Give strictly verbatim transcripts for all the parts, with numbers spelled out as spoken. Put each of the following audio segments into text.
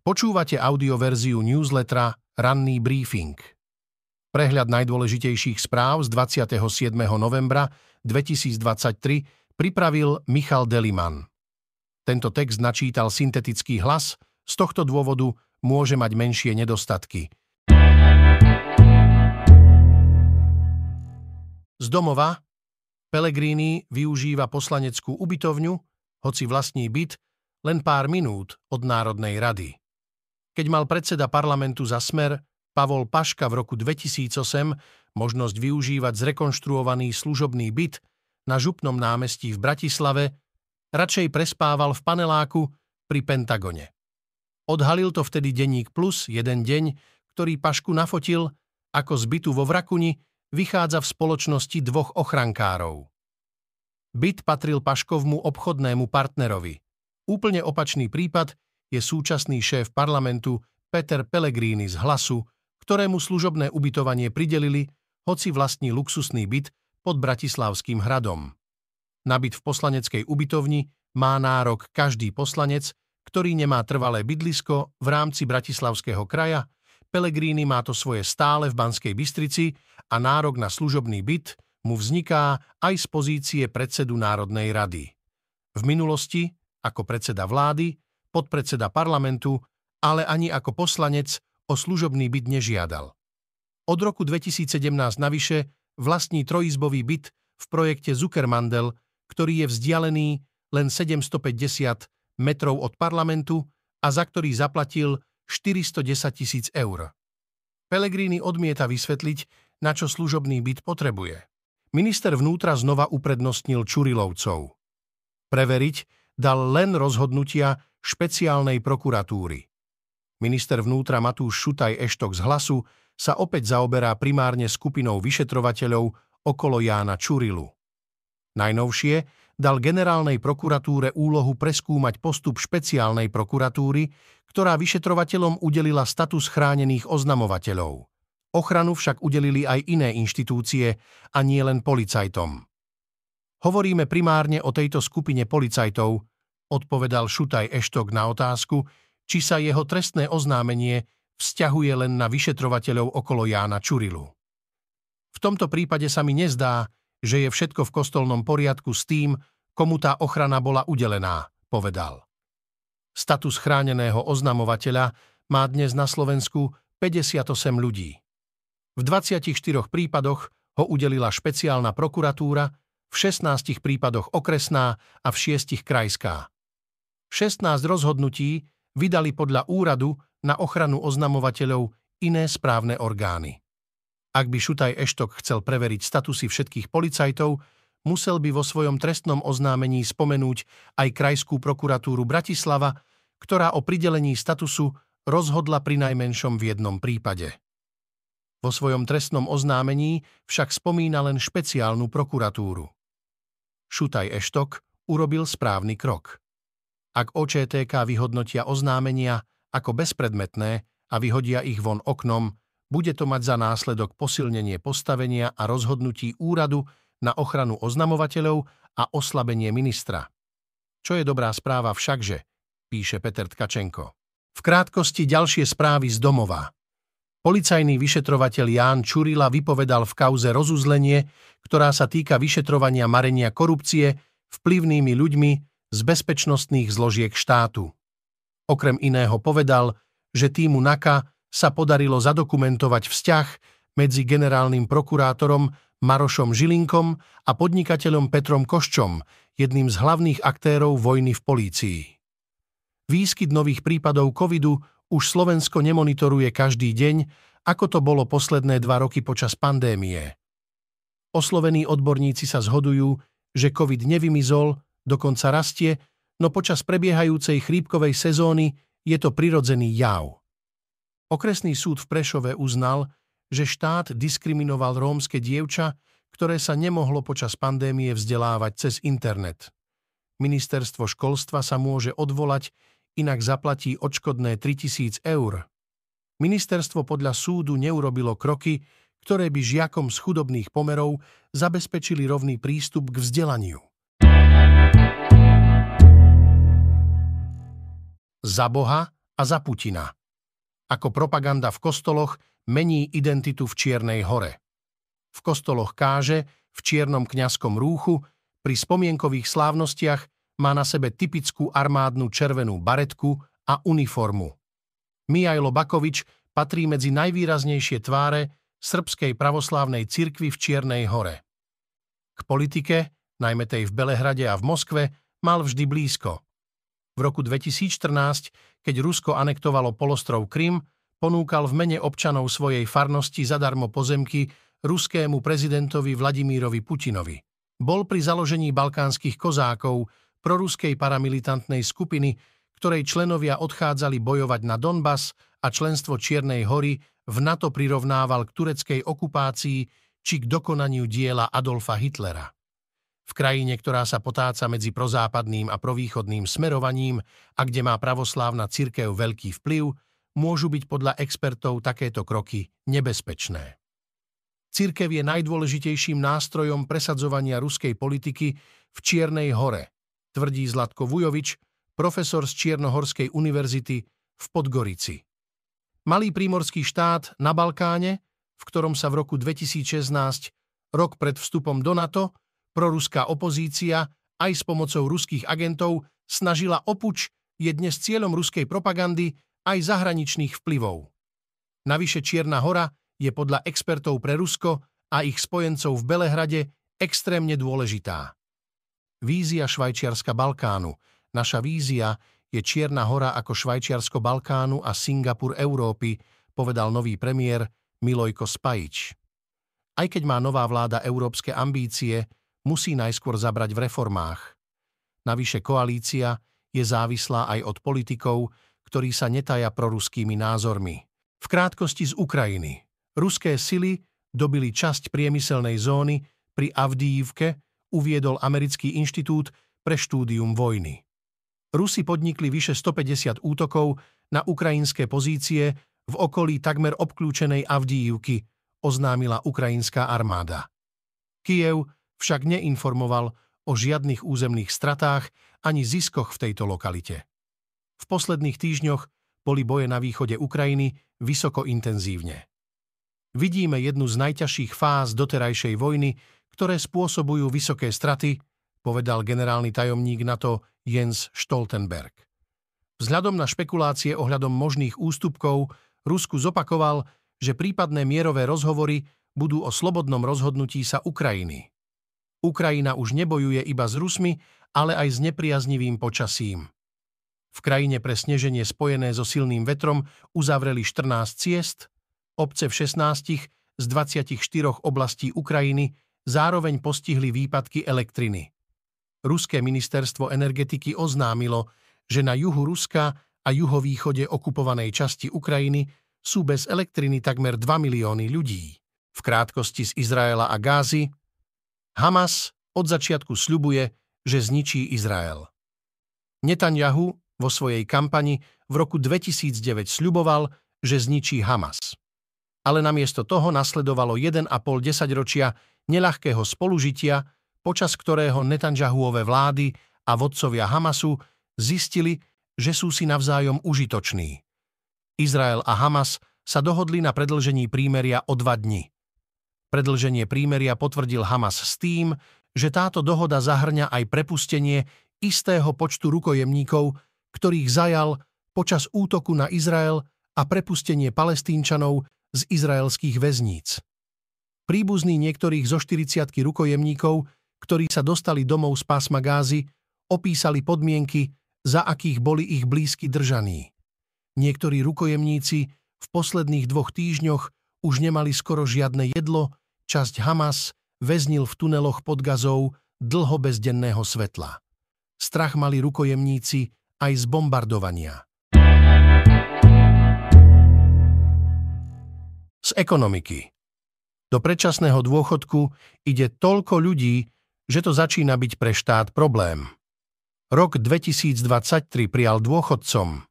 Počúvate audioverziu newslettera Ranný brífing. Prehľad najdôležitejších správ z dvadsiateho siedmeho novembra dvetisíctridsaťtri pripravil Michal Deliman. Tento text načítal syntetický hlas, z tohto dôvodu môže mať menšie nedostatky. Z domova Pellegrini využíva poslaneckú ubytovňu, hoci vlastní byt, len pár minút od Národnej rady. Keď mal predseda parlamentu za Smer Pavol Paška v roku dvetisícosem možnosť využívať zrekonštruovaný služobný byt na Župnom námestí v Bratislave, radšej prespával v paneláku pri Pentagone. Odhalil to vtedy Denník Plus jeden deň, ktorý Pašku nafotil, ako z bytu vo Vrakuni vychádza v spoločnosti dvoch ochrankárov. Byt patril Paškovmu obchodnému partnerovi. Úplne opačný prípad je súčasný šéf parlamentu Peter Pellegrini z Hlasu, ktorému služobné ubytovanie pridelili, hoci vlastní luxusný byt pod Bratislavským hradom. Na byt v poslaneckej ubytovni má nárok každý poslanec, ktorý nemá trvalé bydlisko v rámci Bratislavského kraja. Pellegrini má to svoje stále v Banskej Bystrici a nárok na služobný byt mu vzniká aj z pozície predsedu Národnej rady. V minulosti, ako predseda vlády, podpredseda parlamentu, ale ani ako poslanec o služobný byt nežiadal. Od roku dvetisícsedemnásť navyše vlastní trojizbový byt v projekte Zuckermandel, ktorý je vzdialený len sedemstopäťdesiat metrov od parlamentu a za ktorý zaplatil štyristodesaťtisíc eur. Pellegrini odmieta vysvetliť, na čo služobný byt potrebuje. Minister vnútra znova uprednostnil Čurilovcov. Preveriť dal len rozhodnutia špeciálnej prokuratúry. Minister vnútra Matúš Šutaj Eštok z Hlasu sa opäť zaoberá primárne skupinou vyšetrovateľov okolo Jána Čurilu. Najnovšie dal generálnej prokuratúre úlohu preskúmať postup špeciálnej prokuratúry, ktorá vyšetrovateľom udelila status chránených oznamovateľov. Ochranu však udelili aj iné inštitúcie a nie len policajtom. Hovoríme primárne o tejto skupine policajtov, odpovedal Šutaj Eštok na otázku, či sa jeho trestné oznámenie vzťahuje len na vyšetrovateľov okolo Jána Čurilu. V tomto prípade sa mi nezdá, že je všetko v kostolnom poriadku s tým, komu tá ochrana bola udelená, povedal. Status chráneného oznamovateľa má dnes na Slovensku päťdesiatosem ľudí. V dvadsiatich štyroch prípadoch ho udelila špeciálna prokuratúra, v šestnástich prípadoch okresná a v šiestich krajská. šestnásť rozhodnutí vydali podľa úradu na ochranu oznamovateľov iné správne orgány. Ak by Šutaj Eštok chcel preveriť statusy všetkých policajtov, musel by vo svojom trestnom oznámení spomenúť aj Krajskú prokuratúru Bratislava, ktorá o pridelení statusu rozhodla prinajmenšom v jednom prípade. Vo svojom trestnom oznámení však spomína len špeciálnu prokuratúru. Šutaj Eštok urobil správny krok. Ak O Č T K vyhodnotia oznámenia ako bezpredmetné a vyhodia ich von oknom, bude to mať za následok posilnenie postavenia a rozhodnutí úradu na ochranu oznamovateľov a oslabenie ministra. Čo je dobrá správa všakže, píše Peter Tkačenko. V krátkosti ďalšie správy z domova. Policajný vyšetrovateľ Ján Čurila vypovedal v kauze rozuzlenie, ktorá sa týka vyšetrovania marenia korupcie vplyvnými ľuďmi z bezpečnostných zložiek štátu. Okrem iného povedal, že týmu NAKA sa podarilo zadokumentovať vzťah medzi generálnym prokurátorom Marošom Žilinkom a podnikateľom Petrom Koščom, jedným z hlavných aktérov vojny v polícii. Výskyt nových prípadov covidu už Slovensko nemonitoruje každý deň, ako to bolo posledné dva roky počas pandémie. Oslovení odborníci sa zhodujú, že covid nevymizol, dokonca rastie, no počas prebiehajúcej chrípkovej sezóny je to prirodzený jav. Okresný súd v Prešove uznal, že štát diskriminoval rómske dievča, ktoré sa nemohlo počas pandémie vzdelávať cez internet. Ministerstvo školstva sa môže odvolať, inak zaplatí odškodné tritisíc eur. Ministerstvo podľa súdu neurobilo kroky, ktoré by žiakom z chudobných pomerov zabezpečili rovný prístup k vzdelaniu. Za Boha a za Putina. Ako propaganda v kostoloch mení identitu v Čiernej Hore. V kostoloch káže, v čiernom kňazskom rúchu, pri spomienkových slávnostiach má na sebe typickú armádnu červenú baretku a uniformu. Mijajlo Bakovič patrí medzi najvýraznejšie tváre srbskej pravoslávnej cirkvi v Čiernej Hore. K politike, najmä tej v Belehrade a v Moskve, mal vždy blízko. V roku dvetisícštrnásť, keď Rusko anektovalo polostrov Krym, ponúkal v mene občanov svojej farnosti zadarmo pozemky ruskému prezidentovi Vladimírovi Putinovi. Bol pri založení balkánskych kozákov, proruskej paramilitantnej skupiny, ktorej členovia odchádzali bojovať na Donbas, a členstvo Čiernej Hory v NATO prirovnával k tureckej okupácii či k dokonaniu diela Adolfa Hitlera. V krajine, ktorá sa potáca medzi prozápadným a provýchodným smerovaním a kde má pravoslávna cirkev veľký vplyv, môžu byť podľa expertov takéto kroky nebezpečné. Cirkev je najdôležitejším nástrojom presadzovania ruskej politiky v Čiernej Hore, tvrdí Zlatko Vujovič, profesor z Čiernohorskej univerzity v Podgorici. Malý prímorský štát na Balkáne, v ktorom sa v roku dvetisícšestnásť, rok pred vstupom do NATO, proruská opozícia aj s pomocou ruských agentov snažila opuč, je dnes cieľom ruskej propagandy aj zahraničných vplyvov. Navyše Čierna Hora je podľa expertov pre Rusko a ich spojencov v Belehrade extrémne dôležitá. Vízia Švajčiarska Balkánu. Naša vízia je Čierna Hora ako Švajčiarsko Balkánu a Singapur Európy, povedal nový premiér Milojko Spajíč. Aj keď má nová vláda európske ambície, musí najskôr zabrať v reformách. Navyše koalícia je závislá aj od politikov, ktorí sa netajia proruskými názormi. V krátkosti z Ukrajiny. Ruské sily dobili časť priemyselnej zóny pri Avdijivke, uviedol Americký inštitút pre štúdium vojny. Rusi podnikli vyše stopäťdesiat útokov na ukrajinské pozície v okolí takmer obklúčenej Avdijivky, oznámila ukrajinská armáda. Kyjev však neinformoval o žiadnych územných stratách ani ziskoch v tejto lokalite. V posledných týždňoch boli boje na východe Ukrajiny vysoko intenzívne. Vidíme jednu z najťažších fáz doterajšej vojny, ktoré spôsobujú vysoké straty, povedal generálny tajomník NATO Jens Stoltenberg. Vzhľadom na špekulácie ohľadom možných ústupkov Rusku zopakoval, že prípadné mierové rozhovory budú o slobodnom rozhodnutí sa Ukrajiny. Ukrajina už nebojuje iba s Rusmi, ale aj s nepriaznivým počasím. V krajine pre sneženie spojené so silným vetrom uzavreli štrnásť ciest, obce v šestnástich z dvadsiatich štyroch oblastí Ukrajiny zároveň postihli výpadky elektriny. Ruské ministerstvo energetiky oznámilo, že na juhu Ruska a juhovýchode okupovanej časti Ukrajiny sú bez elektriny takmer dva milióny ľudí. V krátkosti z Izraela a Gázy. Hamas od začiatku sľubuje, že zničí Izrael. Netanjahu vo svojej kampani v roku dvetisícdeväť sľuboval, že zničí Hamas. Ale namiesto toho nasledovalo jeden a pol desaťročia neľahkého spolužitia, počas ktorého Netanjahuove vlády a vodcovia Hamasu zistili, že sú si navzájom užitoční. Izrael a Hamas sa dohodli na predĺžení prímeria o dva dni. Predĺženie prímeria potvrdil Hamas s tým, že táto dohoda zahrňa aj prepustenie istého počtu rukojemníkov, ktorých zajal počas útoku na Izrael a prepustenie Palestínčanov z izraelských väzníc. Príbuzní niektorých zo štyridsiatky rukojemníkov, ktorí sa dostali domov z pásma Gázy, opísali podmienky, za akých boli ich blízky držaní. Niektorí rukojemníci v posledných dvoch týždňoch už nemali skoro žiadne jedlo, časť Hamas väznil v tuneloch pod Gazou dlho bez denného svetla. Strach mali rukojemníci aj z bombardovania. Z ekonomiky. Do predčasného dôchodku ide toľko ľudí, že to začína byť pre štát problém. Rok dvetisícdvadsaťtri prijal dôchodcom.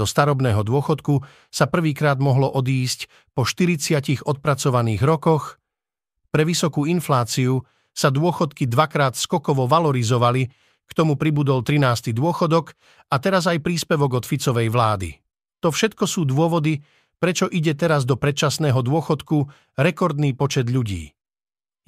Do starobného dôchodku sa prvýkrát mohlo odísť po štyridsiatich odpracovaných rokoch. Pre vysokú infláciu sa dôchodky dvakrát skokovo valorizovali, k tomu pribudol trinásty dôchodok a teraz aj príspevok od Ficovej vlády. To všetko sú dôvody, prečo ide teraz do predčasného dôchodku rekordný počet ľudí.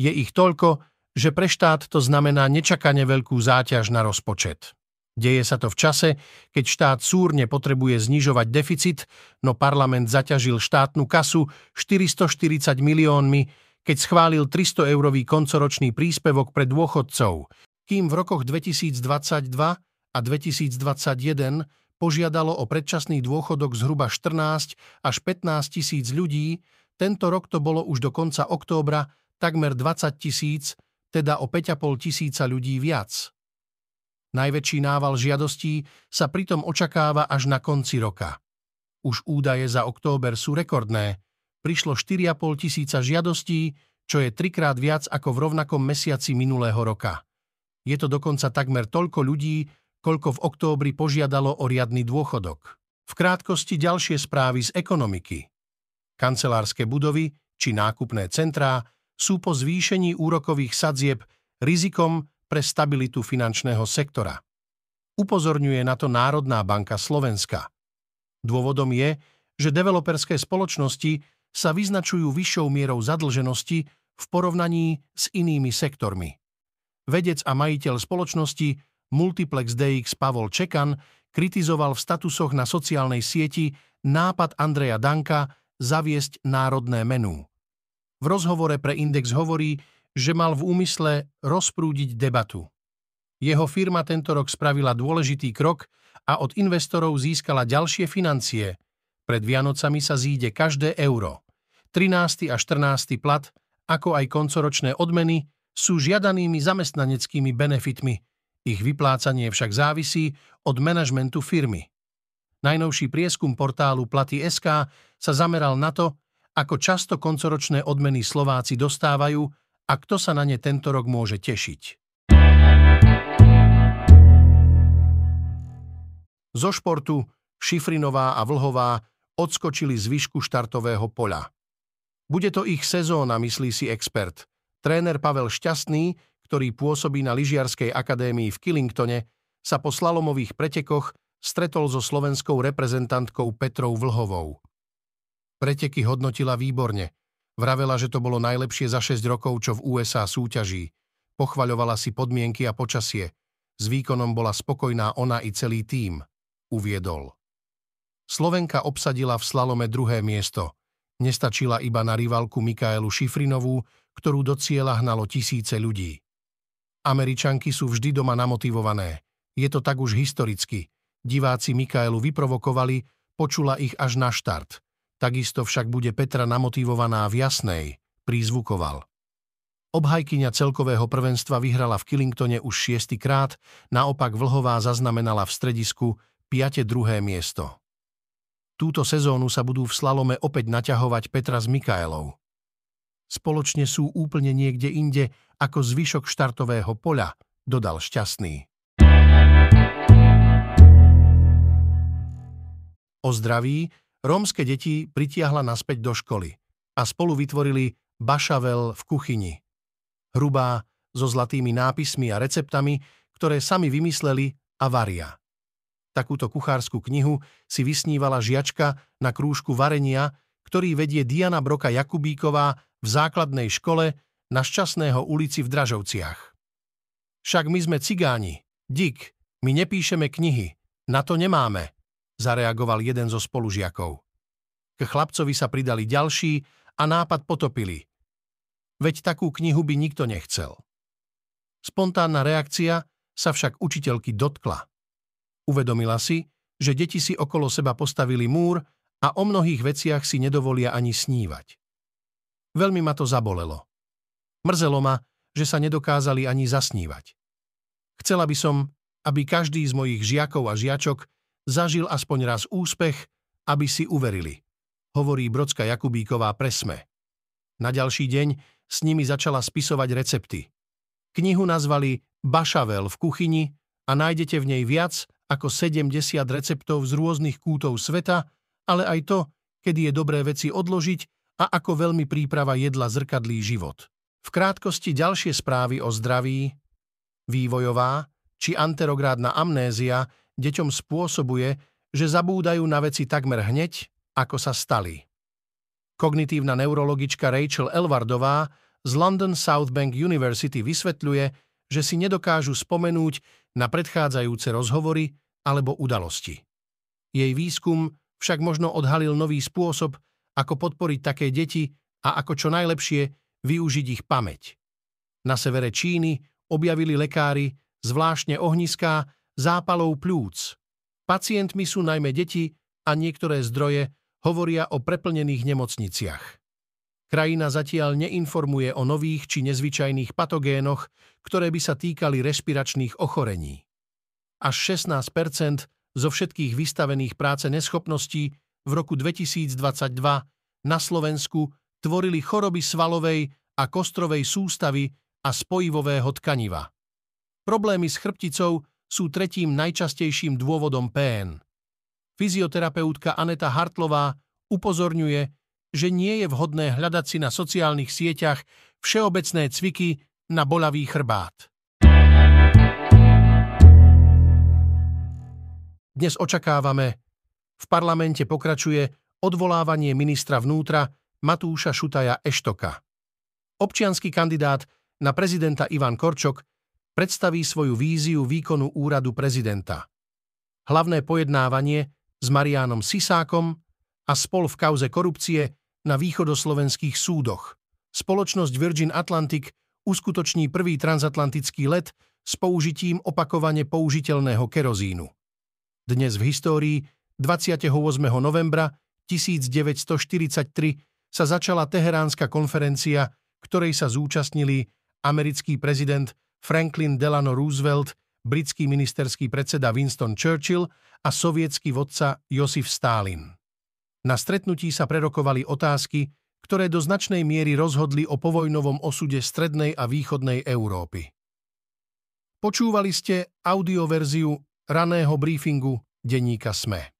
Je ich toľko, že pre štát to znamená nečakane veľkú záťaž na rozpočet. Deje sa to v čase, keď štát súrne potrebuje znižovať deficit, no parlament zaťažil štátnu kasu štyristoštyridsať miliónmi, keď schválil tristo eurový koncoročný príspevok pre dôchodcov, kým v rokoch dvetisícdvadsaťdva a dvetisícdvadsaťjeden požiadalo o predčasný dôchodok zhruba štrnásť až pätnásť tisíc ľudí, tento rok to bolo už do konca októbra takmer dvadsať tisíc, teda o päť a pol tisíca ľudí viac. Najväčší nával žiadostí sa pritom očakáva až na konci roka. Už údaje za október sú rekordné. Prišlo štyri a pol tisíca žiadostí, čo je trikrát viac ako v rovnakom mesiaci minulého roka. Je to dokonca takmer toľko ľudí, koľko v októbri požiadalo o riadny dôchodok. V krátkosti ďalšie správy z ekonomiky. Kancelárske budovy či nákupné centrá sú po zvýšení úrokových sadzieb rizikom pre stabilitu finančného sektora. Upozorňuje na to Národná banka Slovenska. Dôvodom je, že developerské spoločnosti sa vyznačujú vyššou mierou zadlženosti v porovnaní s inými sektormi. Vedec a majiteľ spoločnosti Multiplex dé iks Pavol Čekan kritizoval v statusoch na sociálnej sieti nápad Andreja Danka zaviesť národné menu. V rozhovore pre Index hovorí, že mal v úmysle rozprúdiť debatu. Jeho firma tento rok spravila dôležitý krok a od investorov získala ďalšie financie. Pred Vianocami sa zíde každé euro. trinásty a štrnásty plat, ako aj koncoročné odmeny, sú žiadanými zamestnaneckými benefitmi. Ich vyplácanie však závisí od manažmentu firmy. Najnovší prieskum portálu Platy.sk sa zameral na to, ako často koncoročné odmeny Slováci dostávajú a kto sa na ne tento rok môže tešiť. Zo športu Šifrinová a Vlhová odskočili z výšku štartového poľa. Bude to ich sezóna, myslí si expert. Tréner Pavel Šťastný, ktorý pôsobí na lyžiarskej akadémii v Killingtone, sa po slalomových pretekoch stretol so slovenskou reprezentantkou Petrou Vlhovou. Preteky hodnotila výborne. Vravela, že to bolo najlepšie za šesť rokov, čo v ú es á súťaží. Pochvaľovala si podmienky a počasie. S výkonom bola spokojná ona i celý tím, uviedol. Slovenka obsadila v slalome druhé miesto. Nestačila iba na rivalku Mikaelu Šifrinovú, ktorú do cieľa hnalo tisíce ľudí. Američanky sú vždy doma namotivované. Je to tak už historicky. Diváci Mikaelu vyprovokovali, počula ich až na štart. Takisto však bude Petra namotivovaná v Jasnej, prizvukoval. Obhajkyňa celkového prvenstva vyhrala v Killingtone už šiestýkrát, naopak Vlhová zaznamenala v stredisku piate druhé miesto. Túto sezónu sa budú v slalome opäť naťahovať Petra s Mikaelou. Spoločne sú úplne niekde inde ako zvyšok štartového poľa, dodal Šťastný. O zdraví rómske deti pritiahla naspäť do školy a spolu vytvorili Bašavel v kuchyni. Hrubá, so zlatými nápismi a receptami, ktoré sami vymysleli a varia. Takúto kuchársku knihu si vysnívala žiačka na krúžku varenia, ktorý vedie Diana Broka Jakubíková v základnej škole na Šťastného ulici v Dražovciach. Však my sme cigáni, dík, my nepíšeme knihy, na to nemáme, zareagoval jeden zo spolužiakov. K chlapcovi sa pridali ďalší a nápad potopili. Veď takú knihu by nikto nechcel. Spontánna reakcia sa však učiteľky dotkla. Uvedomila si, že deti si okolo seba postavili múr a o mnohých veciach si nedovolia ani snívať. Veľmi ma to zabolelo. Mrzelo ma, že sa nedokázali ani zasnívať. Chcela by som, aby každý z mojich žiakov a žiačok zažil aspoň raz úspech, aby si uverili, hovorí Brodska Jakubíková pre es em e. Na ďalší deň s nimi začala spisovať recepty. Knihu nazvali Bašavel v kuchyni a nájdete v nej viac ako sedemdesiat receptov z rôznych kútov sveta, ale aj to, kedy je dobré veci odložiť a ako veľmi príprava jedla zrkadlí život. V krátkosti ďalšie správy o zdraví. Vývojová či anterográdna amnézia deťom spôsobuje, že zabúdajú na veci takmer hneď, ako sa stali. Kognitívna neurologička Rachel Elwardová z London South Bank University vysvetľuje, že si nedokážu spomenúť na predchádzajúce rozhovory alebo udalosti. Jej výskum však možno odhalil nový spôsob, ako podporiť také deti a ako čo najlepšie využiť ich pamäť. Na severe Číny objavili lekári zvláštne ohniská zápalov pľúc. Pacientmi sú najmä deti a niektoré zdroje hovoria o preplnených nemocniciach. Krajina zatiaľ neinformuje o nových či nezvyčajných patogénoch, ktoré by sa týkali respiračných ochorení. Až šestnásť percent zo všetkých vystavených práce neschopností v roku dvetisícdvadsaťdva na Slovensku tvorili choroby svalovej a kostrovej sústavy a spojivového tkaniva. Problémy s chrbticou sú tretím najčastejším dôvodom pé en. Fyzioterapeutka Aneta Hartlová upozorňuje, že nie je vhodné hľadať si na sociálnych sieťach všeobecné cviky na bolavý chrbát. Dnes očakávame, v parlamente pokračuje odvolávanie ministra vnútra Matúša Šutaja Eštoka. Občiansky kandidát na prezidenta Ivan Korčok predstaví svoju víziu výkonu úradu prezidenta. Hlavné pojednávanie s Mariánom Sisákom a spol v kauze korupcie na východoslovenských súdoch. Spoločnosť Virgin Atlantic uskutoční prvý transatlantický let s použitím opakovane použiteľného kerozínu. Dnes v histórii dvadsiateho ôsmeho novembra tisícdeväťstoštyridsaťtri sa začala teheránska konferencia, ktorej sa zúčastnili americký prezident Franklin Delano Roosevelt, britský ministerský predseda Winston Churchill a sovietský vodca Josif Stalin. Na stretnutí sa prerokovali otázky, ktoré do značnej miery rozhodli o povojnovom osude strednej a východnej Európy. Počúvali ste audioverziu Ranného brífingu denníka es em e.